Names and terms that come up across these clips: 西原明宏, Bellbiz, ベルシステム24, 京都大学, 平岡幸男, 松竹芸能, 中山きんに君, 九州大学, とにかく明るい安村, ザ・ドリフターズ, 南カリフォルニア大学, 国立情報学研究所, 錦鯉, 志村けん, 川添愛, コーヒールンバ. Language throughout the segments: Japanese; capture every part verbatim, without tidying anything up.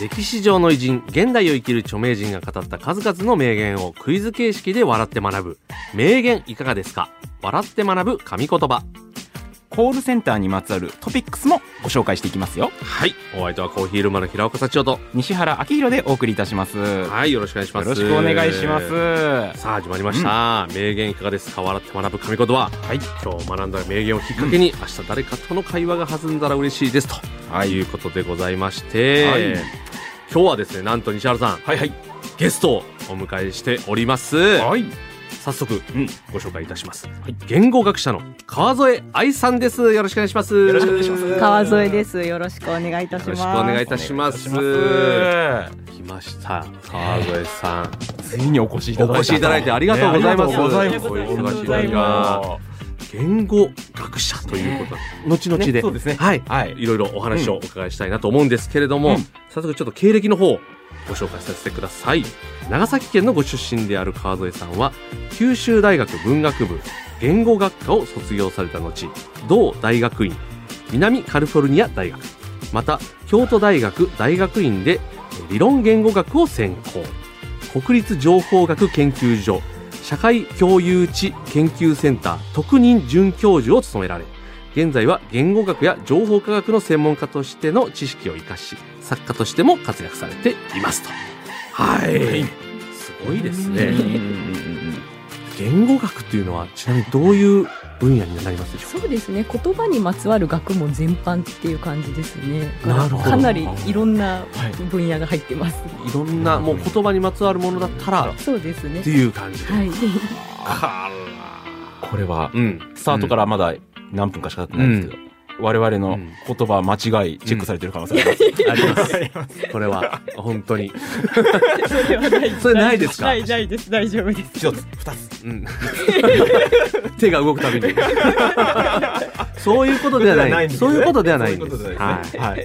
歴史上の偉人、現代を生きる著名人が語った数々の名言をクイズ形式で笑って学ぶ名言いかがですか？笑って学ぶ神言葉。コールセンターにまつわるトピックスもご紹介していきますよ。はい、お相手はコーヒールームの平岡幸男と西原明宏でお送りいたします。はい、よろしくお願いします。よろしくお願いします。さあ始まりました、うん、名言いかがですか？笑って学ぶ神言葉。はい、今日学んだ名言をきっかけに、うん、明日誰かとの会話が弾んだら嬉しいですと、はい、いうことでございまして、はい今日はですね、なんと西原さん、はいはい、ゲストをお迎えしております、はい、早速、うん、ご紹介いたします、はい、言語学者の川添愛さんです。よろしくお願いします。よろしくお願いします。川添です。よろしくお願いいたします。よろしくお願いいたします。来ました川添さん、ついにお越しいただいたお越しいただいてありがとうございます。お忙しい中言語学者ということ、ね、後々で、ね、そうですね、はいはい、いろいろお話をお伺いしたいなと思うんですけれども、うん、早速ちょっと経歴の方をご紹介させてください。長崎県のご出身である川添さんは九州大学文学部言語学科を卒業された後、同大学院、南カリフォルニア大学、また京都大学大学院で理論言語学を専攻、国立情報学研究所社会共有地研究センター特任准教授を務められ、現在は言語学や情報科学の専門家としての知識を生かし、作家としても活躍されていますと。はい、はい、すごいですね。言語学というのはちなみにどういう分野になりますでしょうか？そうですね、言葉にまつわる学問全般っていう感じですね。なるほど、かなりいろんな分野が入ってます、はい、いろんなもう言葉にまつわるものだったらそうですねっていう感じで、はい、これは、うん、スタートからまだ何分かしか経ってないですけど、うん、我々の言葉間違いチェックされてる可能性があります、うん、あります。これは本当にそれはない。それないですか？ない、ないです。大丈夫です。一つ二つ、うん、手が動くたびにそういうことではない、そういうことではないんです。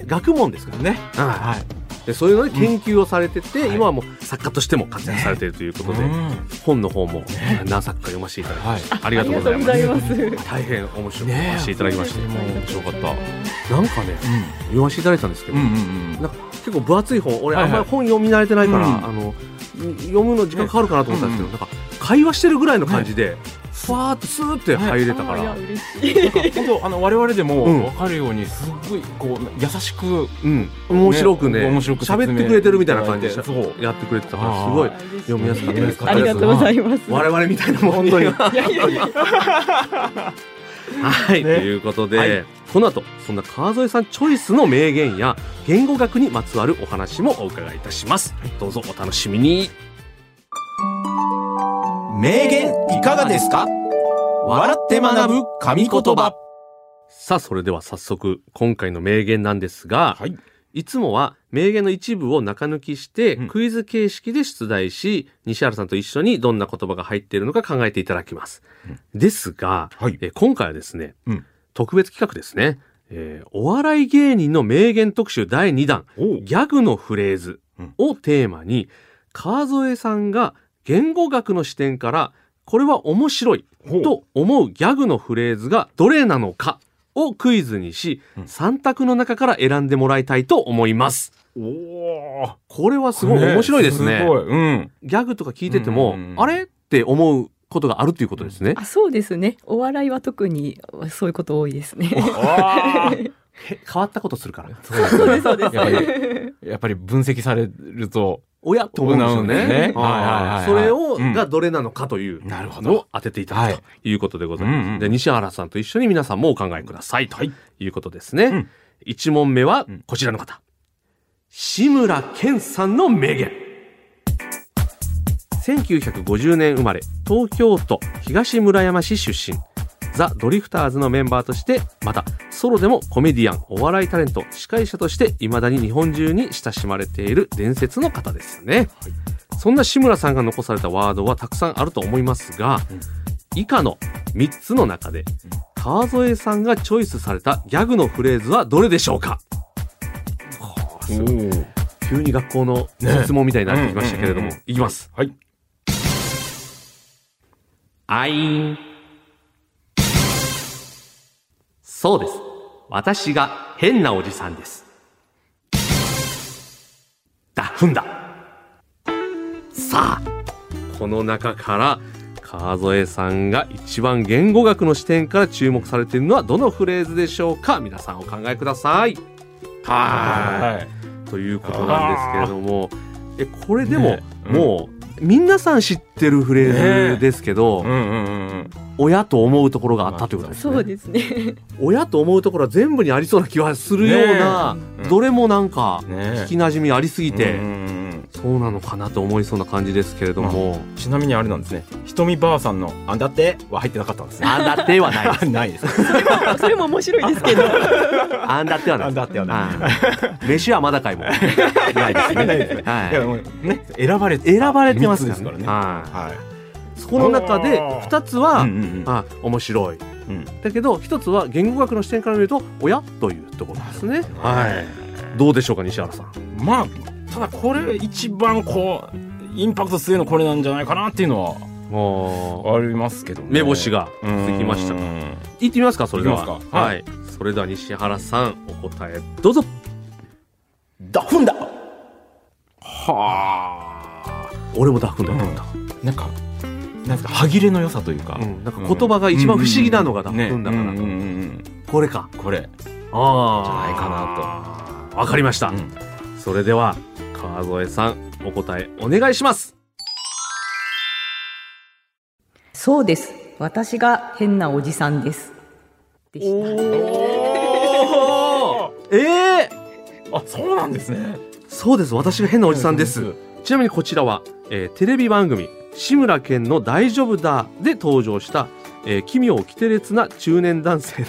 学問ですからね、はいはい、でそういうので研究をされてて、うん、今はもう作家としても活躍されているということで、ね、本の方も何作か読ませていただきました、はい、ありがとうございます。大変面白く読ませていただきまして、ね、面白かった。なんかね、うん、読ませていただいたんですけど、うんうんうん、なんか結構分厚い本、俺あんまり本読み慣れてないから、はいはい、あの読むの時間かかるかなと思ったんですけど、ね、なんか会話してるぐらいの感じで、ね、ふわーっとスーって入れたから、はい、なんか本当あの我々でも分かるようにすごいこう優しく、うん、面白くね、面白く喋ってくれてるみたいな感じでやってくれてたから、すごい読みやすかったです。ありがとうございます。我々みたいなもん本当にはい、ね、ということで、はい、この後そんな川添さんチョイスの名言や言語学にまつわるお話もお伺いいたします。どうぞお楽しみに。名言いかがですか？笑って学ぶ神言葉。さあそれでは早速今回の名言なんですが、はい、いつもは名言の一部を中抜きしてクイズ形式で出題し、うん、西原さんと一緒にどんな言葉が入っているのか考えていただきます、うん、ですが、はい、え今回はですね、うん、特別企画ですね、えー、お笑い芸人の名言特集だいにだんギャグのフレーズをテーマに、うん、川添さんが言語学の視点からこれは面白いと思うギャグのフレーズがどれなのかをクイズにし、うん、さんたくの中から選んでもらいたいと思います。お、これはすごい面白いですね、えーすごい、うん、ギャグとか聞いてても、うんうんうん、あれって思うことがあるということですね、うん、あ、そうですね。お笑いは特にそういうこと多いですね。変わったことするから。そうですそうです。やっぱり、やっぱり分析されると親と思うんですよね。それを、うん、がどれなのかというのを当てていただく、はい、ということでございます、うんうん、で西原さんと一緒に皆さんもお考えくださいということですね、うん、いち問目はこちらの方、うん、志村けんさんの名言。せんきゅうひゃくごじゅうねん生まれ、東京都東村山市出身。ザ・ドリフターズのメンバーとして、またソロでもコメディアン、お笑いタレント、司会者として未だに日本中に親しまれている伝説の方ですよね、はい、そんな志村さんが残されたワードはたくさんあると思いますが、うん、以下のみっつの中で川添さんがチョイスされたギャグのフレーズはどれでしょうか。急に学校の質問みたいになってきましたけれども、いきます、はい、あいーん。そうです、私が変なおじさんです。だふんだ。さあ、この中から川添さんが一番言語学の視点から注目されているのはどのフレーズでしょうか。皆さんお考えください。はーい、ということなんですけれども、えこれでも、ね、うん、もう皆さん知ってるフレーズですけど、ね、うんうんうん、親と思うところがあったということですね。そうですね。親と思うところは全部にありそうな気はするような、ね、どれもなんか聞きなじみありすぎて、ね、うん、そうなのかなと思いそうな感じですけれども、まあ、ちなみにあれなんですね、ひとみばあさんのあんだっては入ってなかったんですね。あんだってはないです。ないです。それも、それも面白いですけどあんだってはない。あんだってはない。飯はまだかいもないですね。ないですね。はい。いやもうね、選ばれて選ばれてますからね。はい、はい、そこの中でふたつは、うんうんうん、あ、面白い、うん、だけどひとつは言語学の視点から見ると親というところですね。はい。どうでしょうか西原さん。まあただこれ一番こうインパクト強いのこれなんじゃないかなっていうのはありますけど、ね、目星がつきました。いってみますか。それでは、はい、はい、それでは西原さんお答えどうぞ。ダフンだ。はあ。俺もダフンだった、うん、なんかなんか歯切れの良さというか、うん、なんか言葉が一番不思議なのがダフンだから、うんうんうんね、これかこれあじゃないかなと。わかりました、うん、それでは川添さんお答えお願いします。そうです、私が変なおじさんですでしたおえー、あ、そうなんですね。そうです、私が変なおじさんです。ちなみにこちらは、えー、テレビ番組志村けんの大丈夫だで登場した、えー、奇妙奇てれつな中年男性の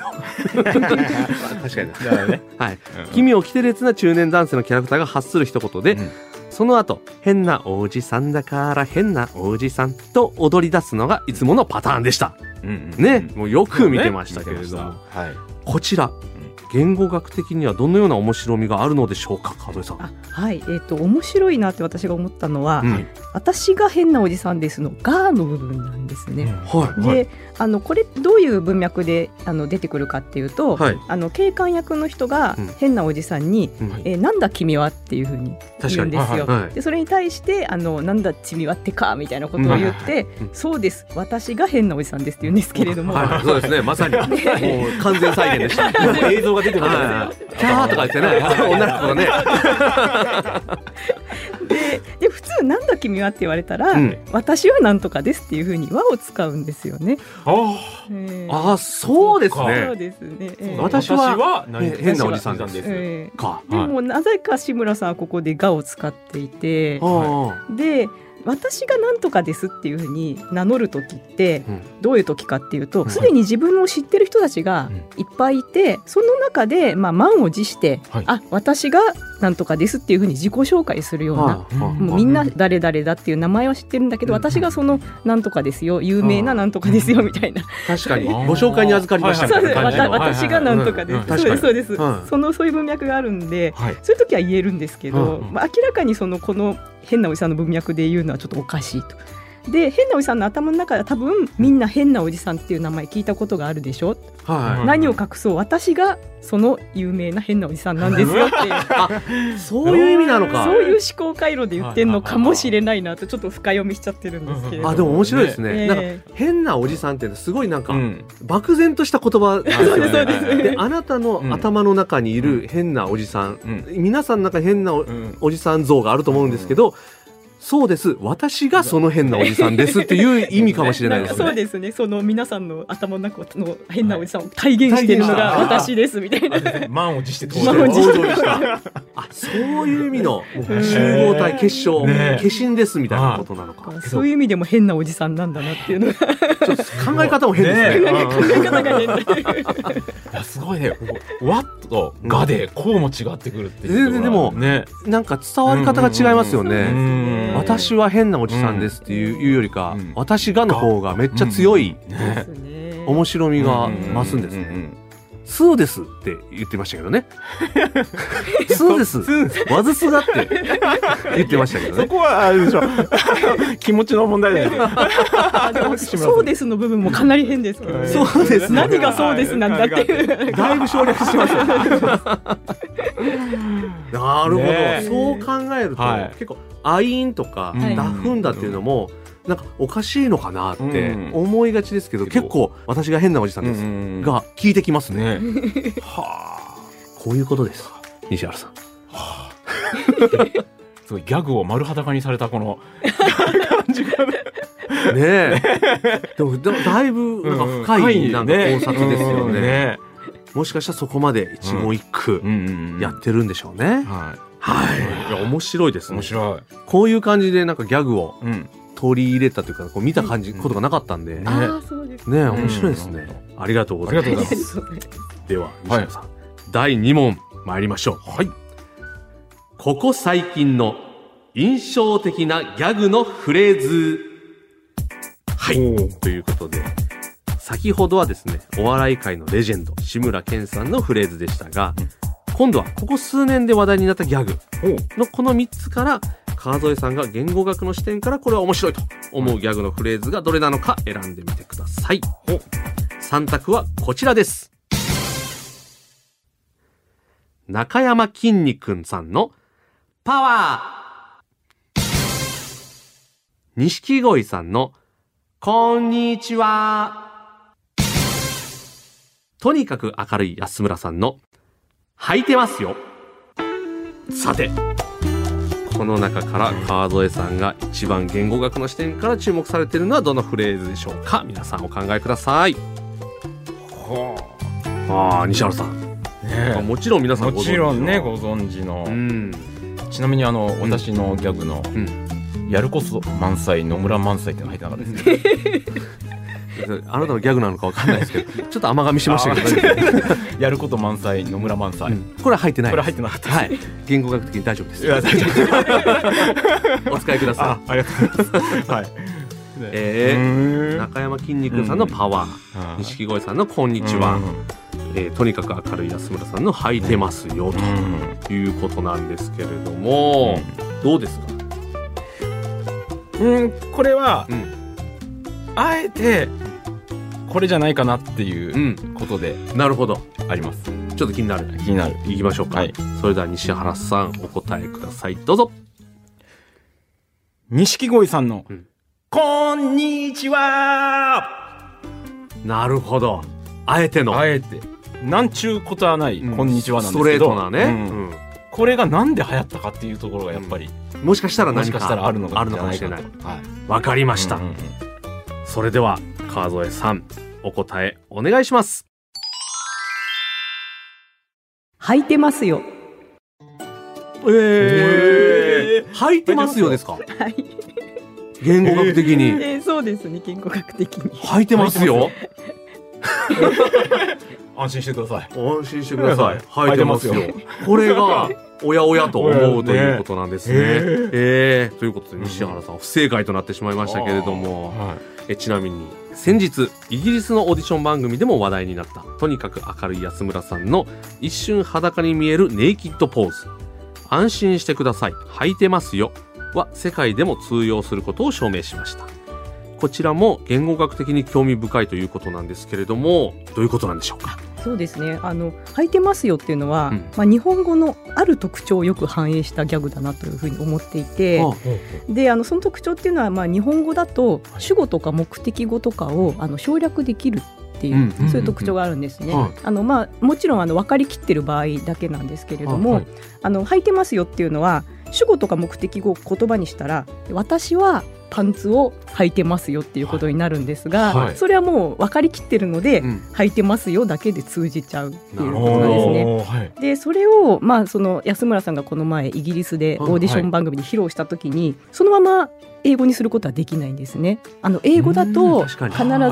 確かにだからね、はい、うんうん、奇妙奇てれつな中年男性のキャラクターが発する一言で、うん、その後変なおじさんだから変なおじさんと踊り出すのがいつものパターンでした、うんうん、ね、もうよく見てましたけれども、ね、はい、こちら言語学的にはどのような面白みがあるのでしょうか。川添さん。はい、えーと、面白いなって私が思ったのは、うん、私が変なおじさんですのがの部分なんですね、うん、はい、で、はい、あのこれどういう文脈であの出てくるかっていうと、はい、あの警官役の人が変なおじさんに、うん、えー、なんだ君はっていうふうに言うんですよ、はい、でそれに対してあのなんだ君はってかみたいなことを言って、うん、そうです、私が変なおじさんですって言うんですけれども、はいはい、そうですね、まさにもう完全再現でした映像が出てくるんですよ。キャーとか言ってね女の子がねで, で普通なんだ君はって言われたら、うん、私はなんとかですっていう風に和を使うんですよね。あ、えー、あ、そうですね。そうですね、えー、私は変なおじさんなんです、えー、か、はい、でもなぜか志村さんはここでがを使っていて、はい、で私がなんとかですっていう風に名乗る時ってどういう時かっていうと、すで、うん、に自分を知ってる人たちがいっぱいいて、うん、その中で、まあ、満を持して、はい、あ、私がなんとかですっていう風に自己紹介するような、うん、もうみんな誰々だっていう名前は知ってるんだけど、うん、私がそのなんとかですよ、有名ななんとかですよみたいな、うん、確かにご紹介に預かりましたみたいな感じの、私がなんとかです、はいはいはい、そうですそうです、はい、そのそういう文脈があるんで、はい、そういう時は言えるんですけど、はい、まあ、明らかにそのこの変なおじさんの文脈で言うのはちょっとおかしいと。で変なおじさんの頭の中で多分みんな変なおじさんっていう名前聞いたことがあるでしょ、はい、何を隠そう私がその有名な変なおじさんなんですよっていうあ、そういう意味なのか。そういう思考回路で言ってんのかもしれないなとちょっと深読みしちゃってるんですけれども、あ、でも面白いですね、えー、なんか変なおじさんってすごいなんか、うん、漠然とした言葉ですよねそうですそうですであなたの頭の中にいる変なおじさん、うん、皆さんの中に変な お,、うん、おじさん像があると思うんですけど、うん、そうです、私がその変なおじさんですっていう意味かもしれないですね。そうですね、その皆さんの頭の中の変なおじさんを体現しているのが私ですみたいな、はい、満を持して登場した。あ、そういう意味の集合体結晶、ね、化身ですみたいなことなのか、ね、そういう意味でも変なおじさんなんだなっていうのがちょっと考え方も変ですね、考え方が変だすごいね、和とがでこうも違ってくるっていう、ね、でも、ね、なんか伝わり方が違いますよね。私は変なおじさんですっていうよりか、うん、私がの方がめっちゃ強い、うんね、面白みが増すんですね、うんうんうん、そうですって言ってましたけどねそうですわずすがって言ってましたけどねそこはあれでしょ気持ちの問題だよねでもそうですの部分もかなり変ですけど、ね、そうです何がそうですなんだっていうだいぶ省略しますよなるほど、ね、そう考えると、はい、結構アインとかダフンだっていうのも、うん、なんかおかしいのかなって思いがちですけど、うん、結構私が変なおじさんです、うん、が聞いてきますね、ねはあ、こういうことです西原さん、はあ、すごいギャグを丸裸にされたこの感じがねねでもだいぶなんか深いなんか考察ですよね、うん、ね、もしかしたらそこまで一言一句やってるんでしょうね、うんうんうん、はい、はい、いや面白いですね。面白い。こういう感じでなんかギャグを、うん、取り入れたというか、こう見た感じ、うん、ことがなかったんで、ね、あ、そうですね、面白いですね、うん、ありがとうございます。では西野さん、はい、だいに問参りましょう、はい、ここ最近の印象的なギャグのフレーズ、はい、ということで先ほどはですね、お笑い界のレジェンド志村けんさんのフレーズでしたが、うん、今度はここ数年で話題になったギャグのこのみっつから、川添さんが言語学の視点からこれは面白いと思うギャグのフレーズがどれなのか選んでみてください。さん択はこちらです。中山きんに君さんのパワー、錦鯉さんのこんにちは、とにかく明るい安村さんのはいてますよ。さて、この中から川添さんが一番言語学の視点から注目されているのはどのフレーズでしょうか。皆さんお考えください。はあ、西原さん、ね、もちろん皆さんご存知の、もちろんね、ご存知の、うん、ちなみにあの、うん、私のギャグの、うん、やるこそ満載野村満載って入ってなかったですけど、うん、あなたのギャグなのか分かんないですけどちょっと甘噛みしましたけどやること満載野村満載、うん、これは入ってないこれは入ってなかった、はい、言語学的に大丈夫です。いや、大丈夫お使いください。あ、ありがとうございます、はい、えー、中山きんに君さんのパワー、錦鯉さんのこんにちは、えー、とにかく明るい安村さんのはいてますよということなんですけれども、どうですか。うん、これは、うん、あえてこれじゃないかなっていうことで、うん、なるほど、あります。ちょっと気になる気になるいきましょうか、はい、それでは西原さんお答えください、どうぞ。錦鯉さんの、うん、こんにちは。なるほど、あえてのあえてなんちゅうことはない、うん、こんにちはなんですけど、ストレートなね、うんうん、これがなんで流行ったかっていうところがやっぱり、うん、もしかしたら何かあるのかもしれない。わかりました、うんうんうん、それでは川添さんお答えお願いします。はいてますよ。えー、はいてますよですか、はい、言語学的に、えー、そうですね、言語学的にはいてますよ安心してください、安心してください、はいてますよこれがおやおやと思うということなんですね。えー、ということで西原さん不正解となってしまいましたけれども、はい、えちなみに先日イギリスのオーディション番組でも話題になったとにかく明るい安村さんの一瞬裸に見えるネイキッドポーズ、安心してくださいはいてますよは世界でも通用することを証明しました。こちらも言語学的に興味深いということなんですけれども、どういうことなんでしょうか。そうですね、あのはいてますよっていうのは、うん、まあ、日本語のある特徴をよく反映したギャグだなというふうに思っていて、ああ、であのその特徴っていうのは、まあ、日本語だと主語とか目的語とかをあの省略できるっていう、うん、そういう特徴があるんですね、うんうんうん、あのまあ、もちろんあの分かりきってる場合だけなんですけれども、あ、はい、あのはいてますよっていうのは主語とか目的語を言葉にしたら、私はパンツを履いてますよっていうことになるんですが、はいはい、それはもう分かりきってるので、うん、履いてますよだけで通じちゃうっていうことなんですね、はい、でそれを、まあ、その安村さんがこの前イギリスでオーディション番組で披露した時に、うんはい、そのまま英語にすることはできないんですね。あの英語だと必ず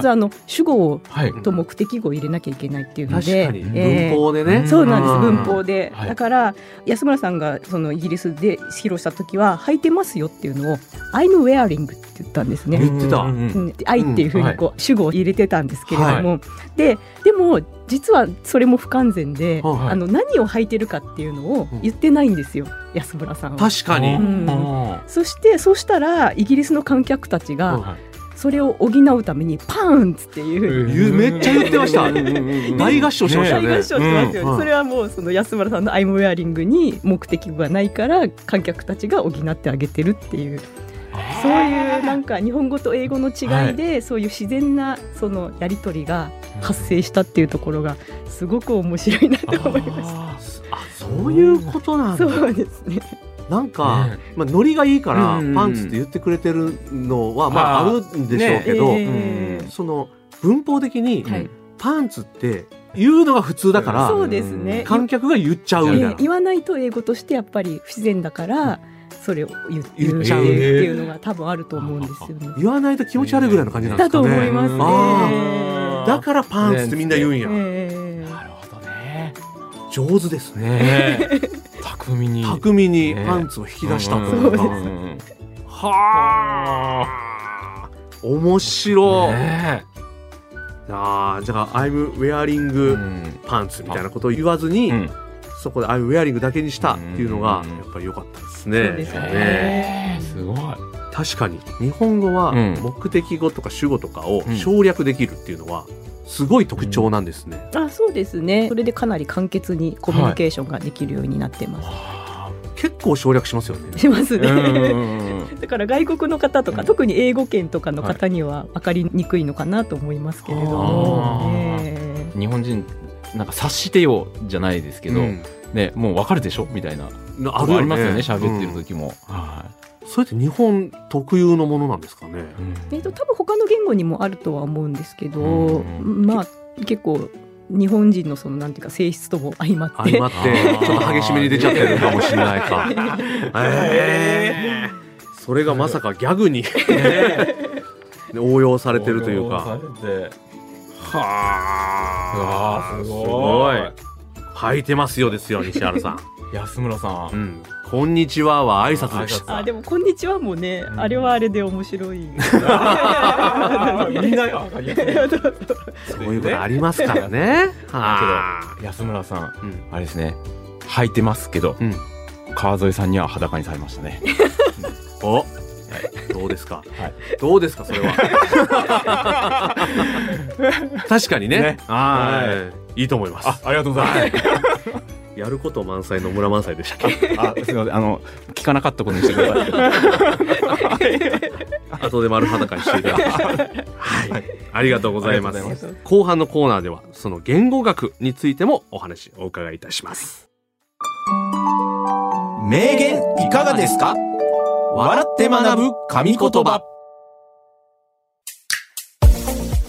あの主語と目的語を入れなきゃいけないっていうので、確かに文法でね、えー、そうなんです、文法で、はい、だから安村さんがそのイギリスで披露した時は履いてますよっていうのを I'm wearing って言ったんですね。言ってた、うん、I っていうふうにこう主語を入れてたんですけれども、はい、で, でも実はそれも不完全で、はいはい、あの何を履いてるかっていうのを言ってないんですよ、うん、安村さんは。確かに、うん、そしてそうしたらイギリスの観客たちがそれを補うためにパンツっていう、うん、めっちゃ言ってました大合唱しましたね。大合唱しますよね、うん、それはもうその安村さんのアイムウェアリングに目的がないから観客たちが補ってあげてるっていう、そういうなんか日本語と英語の違いでそういう自然なそのやり取りが発生したっていうところがすごく面白いなと思いました。ああ、そういうことなんだ。そうですね、なんか、ね、まあ、ノリがいいからパンツって言ってくれてるのはまああるんでしょうけど、ねえー、その文法的にパンツって言うのが普通だから、はい、そうですね、観客が言っちゃうみたいな、えー、言わないと英語としてやっぱり不自然だからそれを言っちゃうっていうのが多分あると思うんですよね。言わないと気持ち悪いぐらいの感じなんですかね。だと思いますね。あ、だからパンツってみんな言うんや、ねえー、なるほどね、上手ですね、えー、巧みに巧みにパンツを引き出したというか、ね、はー、面白い、ね、あ、じゃあ I'm wearing パンツみたいなことを言わずに、うん、そこで I'm wearing だけにしたっていうのがやっぱり良かったですね。そうですよね、すごい。確かに日本語は目的語とか主語とかを省略できるっていうのはすごい特徴なんですね、うんうん、あ、そうですね。それでかなり簡潔にコミュニケーションができるようになってます、はい。結構省略しますよね。しますね、だから外国の方とか特に英語圏とかの方には分かりにくいのかなと思いますけれども、えー、日本人なんか察してよじゃないですけど、うんね、もう分かるでしょみたいなあるありますよね、喋ってる時も、うん、はい。それって日本特有のものなんですかね、うん、えーと、多分他の言語にもあるとは思うんですけど、うん、まあ結構日本人のそのなんていうか性質とも相まって相まってちょっと激しめに出ちゃってるかもしれないかえー、それがまさかギャグに応用されてるというか、はあ、すごい。履いてますよですよ、西原さん。安村さん、うん、こんにちはは挨拶でした。あ、でもこんにちはもね、うん、あれはあれで面白い。みんながそういうことありますからね。だけど安村さん、うん、あれですね、履いてますけど、うん、川添さんには裸にされましたね。お。はい、どうですか、はい、どうですかそれは確かに ね, ね、はい、いいと思います。 あ, ありがとうございます、はい、やること満載の村満載でしたっけあ、すいません、あの聞かなかったことにしてください後で丸裸にしていただき、はいはい、ありがとうございます。後半のコーナーではその言語学についてもお話をお伺いいたします。名言いかがですか。笑って学ぶ神言葉。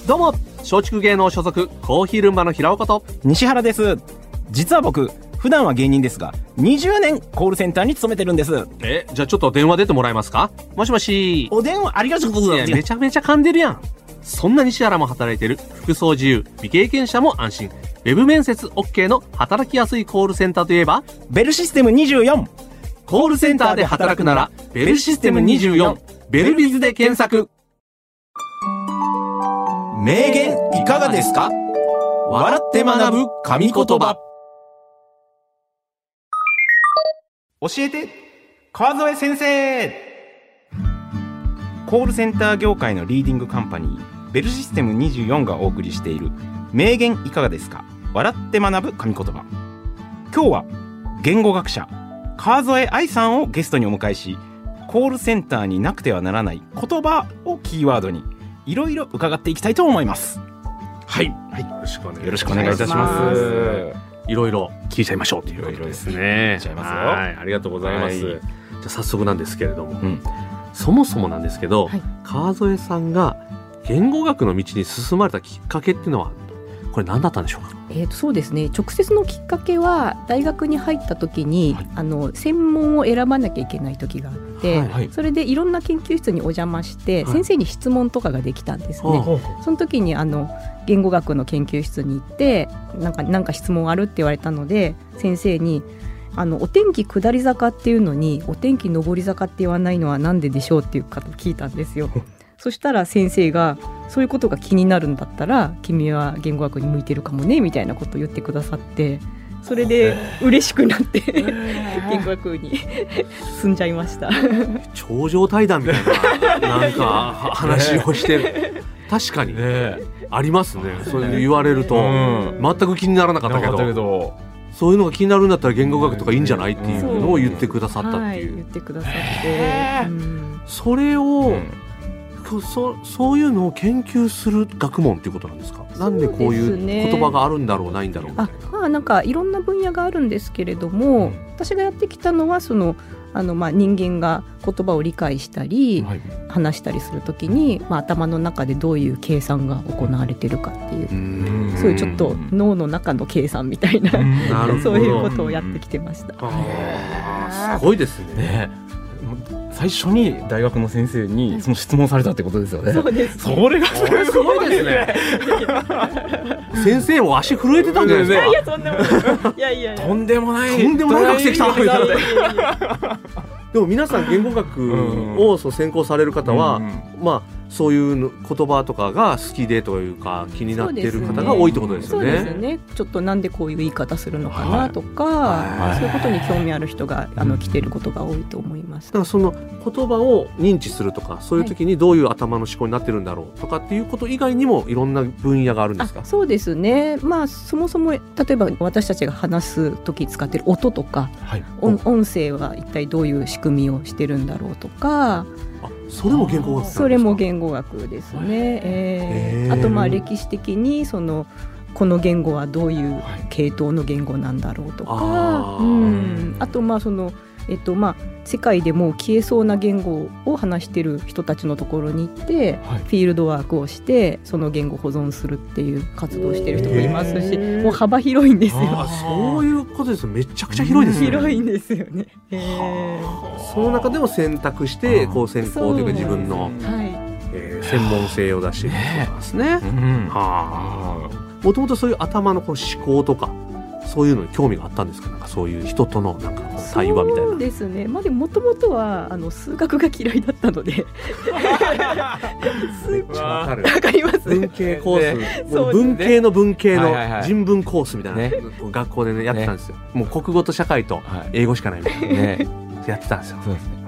どうも、松竹芸能所属コーヒールンバの平岡と西原です。実は僕普段は芸人ですがにじゅうねんコールセンターに勤めてるんです。え、じゃあちょっと電話出てもらえますか。もしもし、お電話ありがとうございます。めちゃめちゃ噛んでるやん。そんな西原も働いてる服装自由、未経験者も安心、ウェブ面接 OK の働きやすいコールセンターといえばベルシステムにじゅうよん。コールセンターで働くならベルシステムにじゅうよん、ベルビズで検索。名言いかがですか。笑って学ぶ神言葉。教えて川添先生。コールセンター業界のリーディングカンパニーベルシステムにじゅうよんがお送りしている名言いかがですか、笑って学ぶ神言葉。今日は言語学者川添愛さんをゲストにお迎えし、コールセンターになくてはならない言葉をキーワードにいろいろ伺っていきたいと思います。はい、はい、よろしくお願いいたします。いろいろ聞いちゃいましょうということですね。聞いちゃいますよ。はい、ありがとうございます、はい、じゃあ早速なんですけれども、うん、そもそもなんですけど、はい、川添さんが言語学の道に進まれたきっかけっていうのはこれ何だったんでしょうか。えーと、そうですね、直接のきっかけは大学に入った時に、はい、あの専門を選ばなきゃいけない時があって、はいはい、それでいろんな研究室にお邪魔して、はい、先生に質問とかができたんですね、はい、その時にあの言語学の研究室に行ってなんか、なんか質問あるって言われたので先生にあのお天気下り坂っていうのにお天気上り坂って言わないのはなんででしょうっていうかと聞いたんですよそしたら先生がそういうことが気になるんだったら君は言語学に向いてるかもねみたいなことを言ってくださって、それで嬉しくなって言語学に進んじゃいました頂上対談みたい な, なんか話をしてる確かに、ね、ありますね。そう言われると全く気にならなかったけ ど, たけどそういうのが気になるんだったら言語学とかいいんじゃないっていうのを言ってくださったっていう、はい、言ってくださって、うん、それを、うん、そ, そういうのを研究する学問っていうことなんですか。ですね、なんでこういう言葉があるんだろうないんだろうみたいな。あ、まあ、なんかいろんな分野があるんですけれども、うん、私がやってきたのはその、あのまあ人間が言葉を理解したり、はい、話したりするときに、まあ、頭の中でどういう計算が行われてるかっていう、そういうちょっと脳の中の計算みたい な, なそういうことをやってきてました。あ、すごいですね。最初に大学の先生にその質問されたってことですよね。そうです。それがすごいですね先生も足震えてたんじゃないですか。いや、とんでもないいやいやいやとんでもないとんでもない学生来たみたいなでも皆さん言語学をそう専攻される方は、うん、まあそういう言葉とかが好きでというか気になっている方が多いってことですよね。そうですね。ちょっとなんでこういう言い方するのかなとか、はい、そういうことに興味ある人があの来ていることが多いと思います。だからその言葉を認知するとかそういう時にどういう頭の思考になってるんだろうとかっていうこと以外にもいろんな分野があるんですか。あ、そうですね、まあ、そもそも例えば私たちが話す時使っている音とか、はい、音, 音声は一体どういう仕組みをしてるんだろうとか。あ、それも言語学なんですか。それも言語学ですね、えー、あとまあ歴史的にそのこの言語はどういう系統の言語なんだろうとか、はい、うん、あとまあその、えっとまあ、世界でも消えそうな言語を話してる人たちのところに行って、はい、フィールドワークをしてその言語保存するっていう活動をしてる人もいますし、もう幅広いんですよ。あ、そういうことです。めちゃくちゃ広いですね。広いんですよね。その中でも選択してこう選考というか自分の、はい、えー、専門性を出していることですね。もともとそういう頭のこの思考とかそういうのに興味があったんですか。なんかそういう人とのなんか対話みたいな。そうですね、まあ、でもともとはあの数学が嫌いだったのでわかる。わかります。文系コース、ね、文系の文系の人文コースみたいな、ね、学校で、ね、やってたんですよ、ね、もう国語と社会と英語しかないみたいな、ね、やってたんですよ。そうですね、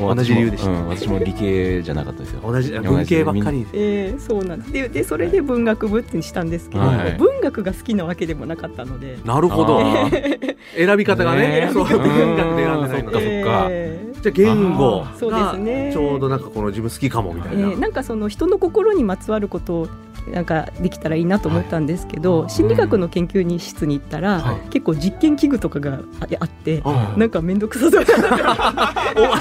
同じ理由でした、ね、うん、私も理系じゃなかったですよ。同じ文系ばっかり、えー、そうなんです。 で, でそれで文学部ってにしたんですけど、はいはい、文学が好きなわけでもなかったので。なるほど選び方が ね, ねそう文学で選んでないのか、えー、そっか、えー、じゃあ言語がちょうどなんかこの自分好きかもみたいな、えー、なんかその人の心にまつわることをなんかできたらいいなと思ったんですけど、はい、心理学の研究室に行ったら、はい、結構実験器具とかがあって、はい、なんかめんどくさそうだな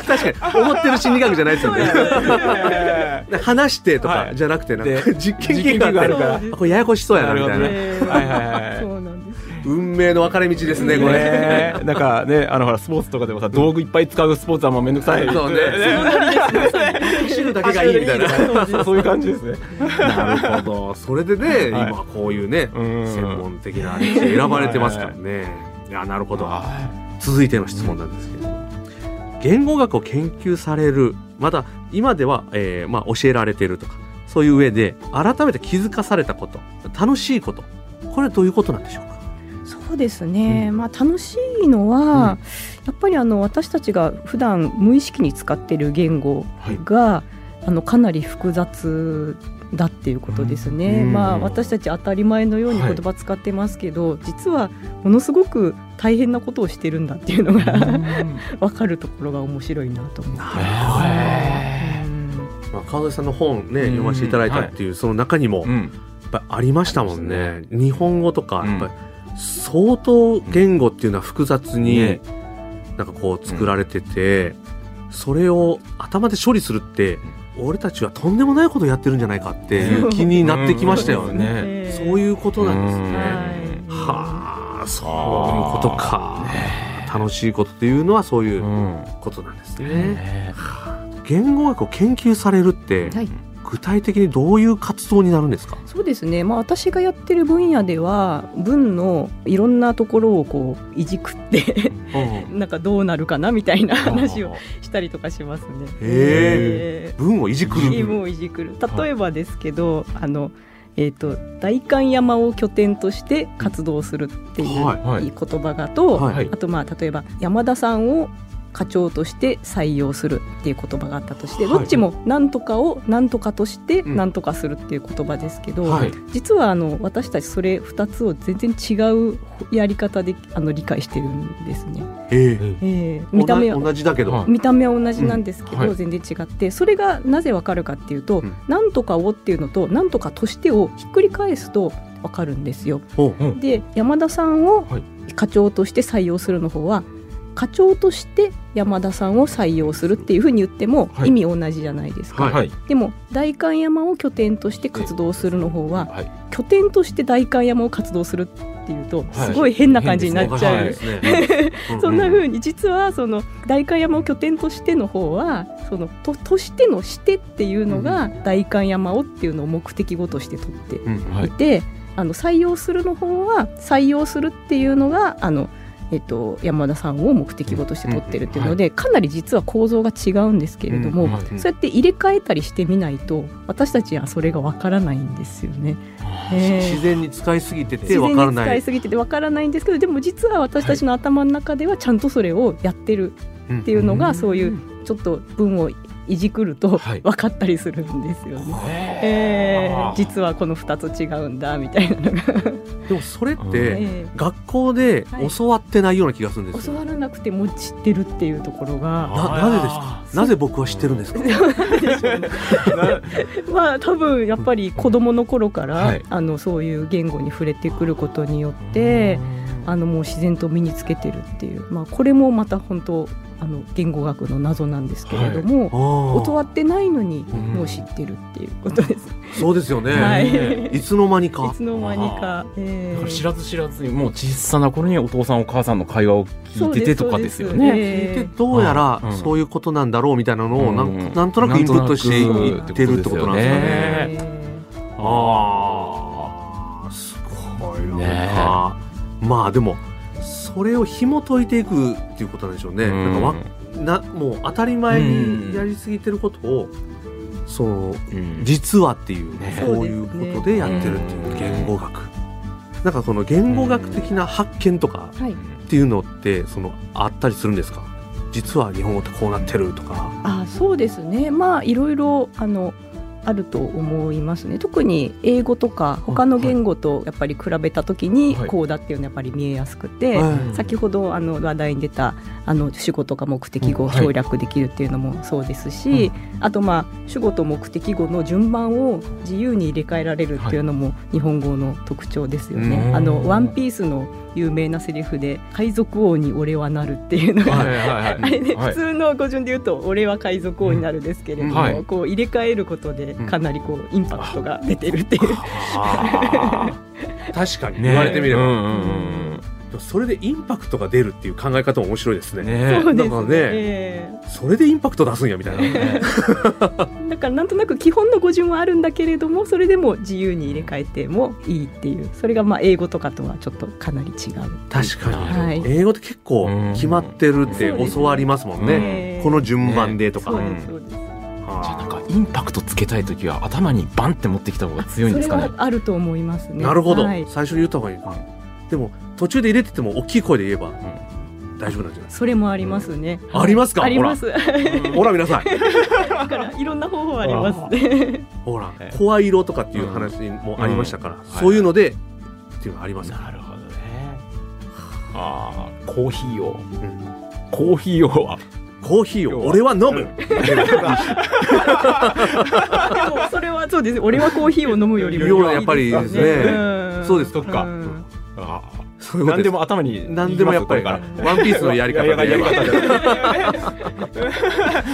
確かに思ってる心理学じゃないですよね話してとかじゃなくてなんか、はい、実験器具があるからこれややこしそうやなみたいな、えー、はいはいはいそうなんです。運命の分かれ道ですねこれ、えー、なんかね、あのほらスポーツとかでもさ道具いっぱい使うスポーツはもうめんどくさいそうね走るだけがいいみたいなそういう感じですねなるほど。それでね、はい、今こういうね、うん、専門的な歴史選ばれてますからねいや、なるほど、はい、続いての質問なんですけど、うん、言語学を研究される、また今では、えーまあ、教えられているとかそういう上で改めて気づかされたこと、楽しいこと、これはどういうことなんでしょうか。そうですね、うん、まあ、楽しいのは、うん、やっぱりあの私たちが普段無意識に使っている言語が、はい、あのかなり複雑だっていうことですね、うん、まあ、私たち当たり前のように言葉使ってますけど、はい、実はものすごく大変なことをしてるんだっていうのが分かるところが面白いなと思って、まあ、川添さんの本、ね、読ませていただいたっていう、はい、その中にもやっぱありましたもんね、はい、日本語とかやっぱり相当言語っていうのは複雑になんかこう作られてて、それを頭で処理するって俺たちはとんでもないことをやってるんじゃないかっていう気になってきましたよね。そういうことなんですね。はあ、そういうことか、楽しいことっていうのはそういうことなんですね。言語学を研究されるって、はい、具体的にどういう活動になるんですか？そうですね、まあ、私がやってる分野では文のいろんなところをこういじくってなんかどうなるかなみたいな話をしたりとかしますね。へー、文をいじくる、文をいじくる。例えばですけど、あのえーと、代官山を拠点として活動するっていう言葉がと、はいはい、あとまあ例えば山田さんを課長として採用するっていう言葉があったとして、どっちも何とかを何とかとして何とかするっていう言葉ですけど、うん、はい、実はあの私たちそれふたつを全然違うやり方であの理解してるんですね。えーえー、見た目は同じだけど、見た目は同じなんですけど、うん、はい、全然違って、それがなぜわかるかっていうと、うん、何とかをっていうのと何とかとしてをひっくり返すとわかるんですよ。うん、で山田さんを課長として採用するの方は、課長として山田さんを採用するっていうふうに言っても意味同じじゃないですか、はいはいはい、でも代官山を拠点として活動するの方は、はい、拠点として代官山を活動するっていうとすごい変な感じになっちゃう、はい、そんな風に実はその代官山を拠点としての方はその と, としてのしてっていうのが代官山をっていうのを目的語として取っていて、うんはい、あの採用するの方は採用するっていうのがあのえっと、山田さんを目的語として取ってるっていうので、うんうんはい、かなり実は構造が違うんですけれども、うんはい、そうやって入れ替えたりしてみないと私たちはそれがわからないんですよね。えー、自然に使いすぎててわからない、自然に使いすぎててわからないんですけど、でも実は私たちの頭の中ではちゃんとそれをやってるっていうのが、はい、そういうちょっと文をいじくると分かったりするんですよね。はいえー、実はこのふたつ違うんだみたいなのがでもそれって学校で教わってないような気がするんですよ、はい、教わらなくても知ってるっていうところが な, なぜですか？なぜ僕は知ってるんですか？まあ多分やっぱり子どもの頃から、はい、あのそういう言語に触れてくることによってあのもう自然と身につけてるっていう、まあ、これもまた本当あの言語学の謎なんですけれども、はい、教わってないのにもう知ってるっていうことです、うん、そうですよね、はい、いつの間にかいつの間にか、えー、だから知らず知らずにもう小さな頃にお父さんお母さんの会話を聞いててとかですよね。聞いてどうやらそういうことなんだろうみたいなのをなん、うん、なんとなくインプットしていってるってことなんですかね。えー、あーすごいな、ね、まあでもそれを紐解いていくっていうことなんでしょうね。うん、なんかなもう当たり前にやりすぎてることを、うん、その、うん、実はっていう、ね、そういうことでやってるっていう言語学、うん、なんかその言語学的な発見とかっていうのってそのあったりするんですか？実は日本語ってこうなってるとか。あ、そうですね、まあいろいろあのあると思いますね。特に英語とか他の言語とやっぱり比べた時にこうだっていうのはやっぱり見えやすくて、はい、先ほどあの話題に出たあの主語とか目的語を省略できるっていうのもそうですし、はい、あとまあ主語と目的語の順番を自由に入れ替えられるっていうのも日本語の特徴ですよね。はい、あのワンピースの有名なセリフで海賊王に俺はなるっていうのが、はいはいはい、あれね、はい、普通の語順で言うと俺は海賊王になるですけれども、はい、こう入れ替えることでかなりこうインパクトが出てるっていう、うん、確かにね、言われてみれば、うんうんうん、でもそれでインパクトが出るっていう考え方も面白いですね。ね、そうですね、だからね、えー、それでインパクト出すんやみたいな、ね、だからなんとなく基本の語順はあるんだけれどもそれでも自由に入れ替えてもいいっていう、それがまあ英語とかとはちょっとかなり違う。確かに、はい、英語って結構決まってるって教わりますもんね、ね、この順番でとか、ね、そうですそうです。じゃあなんかインパクトつけたいときは頭にバンって持ってきた方が強いんですかね。それはあると思いますね。なるほど、はい、最初に言った方がいい、うん、でも途中で入れてても大きい声で言えば、うん、大丈夫なんじゃない。それもありますね、うん、ありますか。あります。ほら見なさい。だからいろんな方法ありますね。ほら声色とかっていう話もありましたから、うんうん、そういうので、はい、っていうのあります。なるほどね。あーコーヒーを、うん、コーヒーをはコーヒーを俺は飲む。でもそれはそうです。俺はコーヒーを飲むよりもやっぱりですね。そうですとか。ああそういうことです。何でも頭に何でもやっぱりからワンピースのやり方でやり方で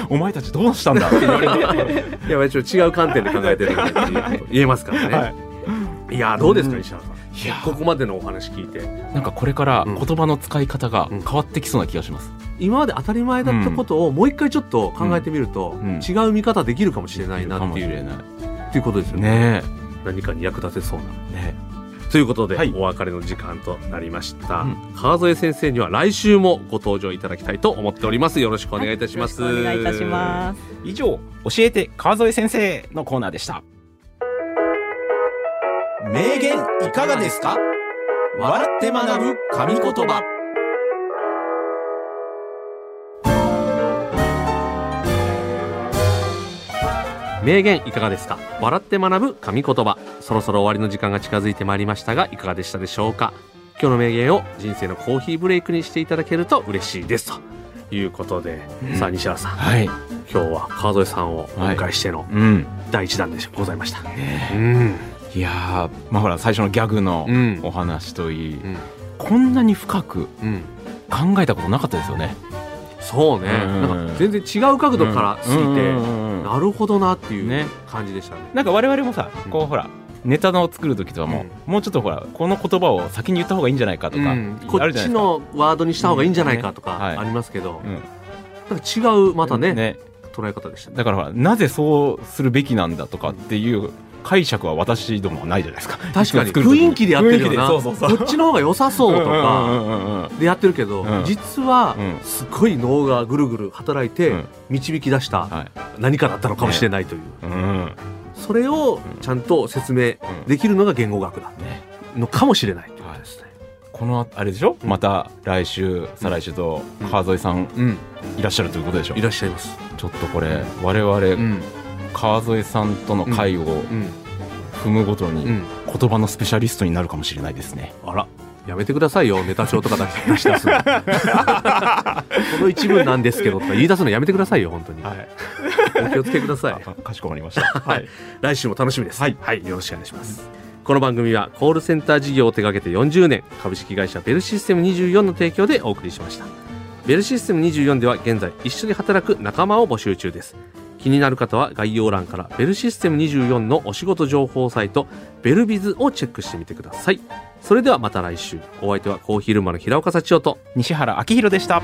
お前たちどうしたんだって言われていや一応違う観点で考えてるから言えますからね、はい、いやどうですか、うん、石原さん、いやここまでのお話聞いてなんかこれから言葉の使い方が変わってきそうな気がします、うんうん、今まで当たり前だったことをもう一回ちょっと考えてみると、うんうん、違う見方できるかもしれないなっていう、うん、っていうことですよ ね, ね何かに役立てそうなね。ということで、はい、お別れの時間となりました、うん、川添先生には来週もご登場いただきたいと思っております。よろしくお願いいたします。はい、よろしくお願いいたします。以上、教えて川添先生のコーナーでした。名言いかがですか。笑って学ぶ神言葉。名言いかがですか。笑って学ぶ神言葉。そろそろ終わりの時間が近づいてまいりましたが、いかがでしたでしょうか。今日の名言を人生のコーヒーブレイクにしていただけると嬉しいですということで、うん、さあ西原さん、はい、今日は川添さんをお迎えしての第一弾でございました、はい、うん、いやー、まあ、ほら最初のギャグのお話といい、うん、こんなに深く考えたことなかったですよね、うん、そうね、うん、なんか全然違う角度からすぎて、うん、なるほどなっていう感じでしたね。なんか我々もさ、こうほら、うん、ネタの作る時とはもう、うん、もうちょっとほらこの言葉を先に言った方がいいんじゃないかとか、うん、こっちのワードにした方がいいんじゃないかとかありますけど、うんね、はい、なんか違うまたね、うん、ね、捉え方でした、ね、だからほらなぜそうするべきなんだとかっていう解釈は私どもはないじゃないですか。確かに雰囲気でやってるよな、そうそうそう、こっちの方が良さそうとかでやってるけど、うんうんうん、実はすごい脳がぐるぐる働いて導き出した何かだったのかもしれないという、ね、うん、それをちゃんと説明できるのが言語学だのかもしれないということですね。このあれでしょ、うん、また来週再来週と川添さん、うん、いらっしゃるということでしょ。いらっしゃいます。ちょっとこれ我々、うん、川添さんとの会を踏むごとに言葉のスペシャリストになるかもしれないですね、うんうん、あらやめてくださいよ、ネタ帳とか出し出すのこの一文なんですけどとか言い出すのやめてくださいよ本当に、はい、お気をつけください。かしこまりました、はい、来週も楽しみです、はいはい、よろしくお願いします。この番組はコールセンター事業を手掛けてよんじゅうねん、株式会社ベルシステムにじゅうよんの提供でお送りしました。ベルシステムにじゅうよんでは現在一緒に働く仲間を募集中です。気になる方は概要欄からベルシステムにじゅうよんのお仕事情報サイトベルビズをチェックしてみてください。それではまた来週。お相手はコーヒールームの平岡幸男と西原明宏でした。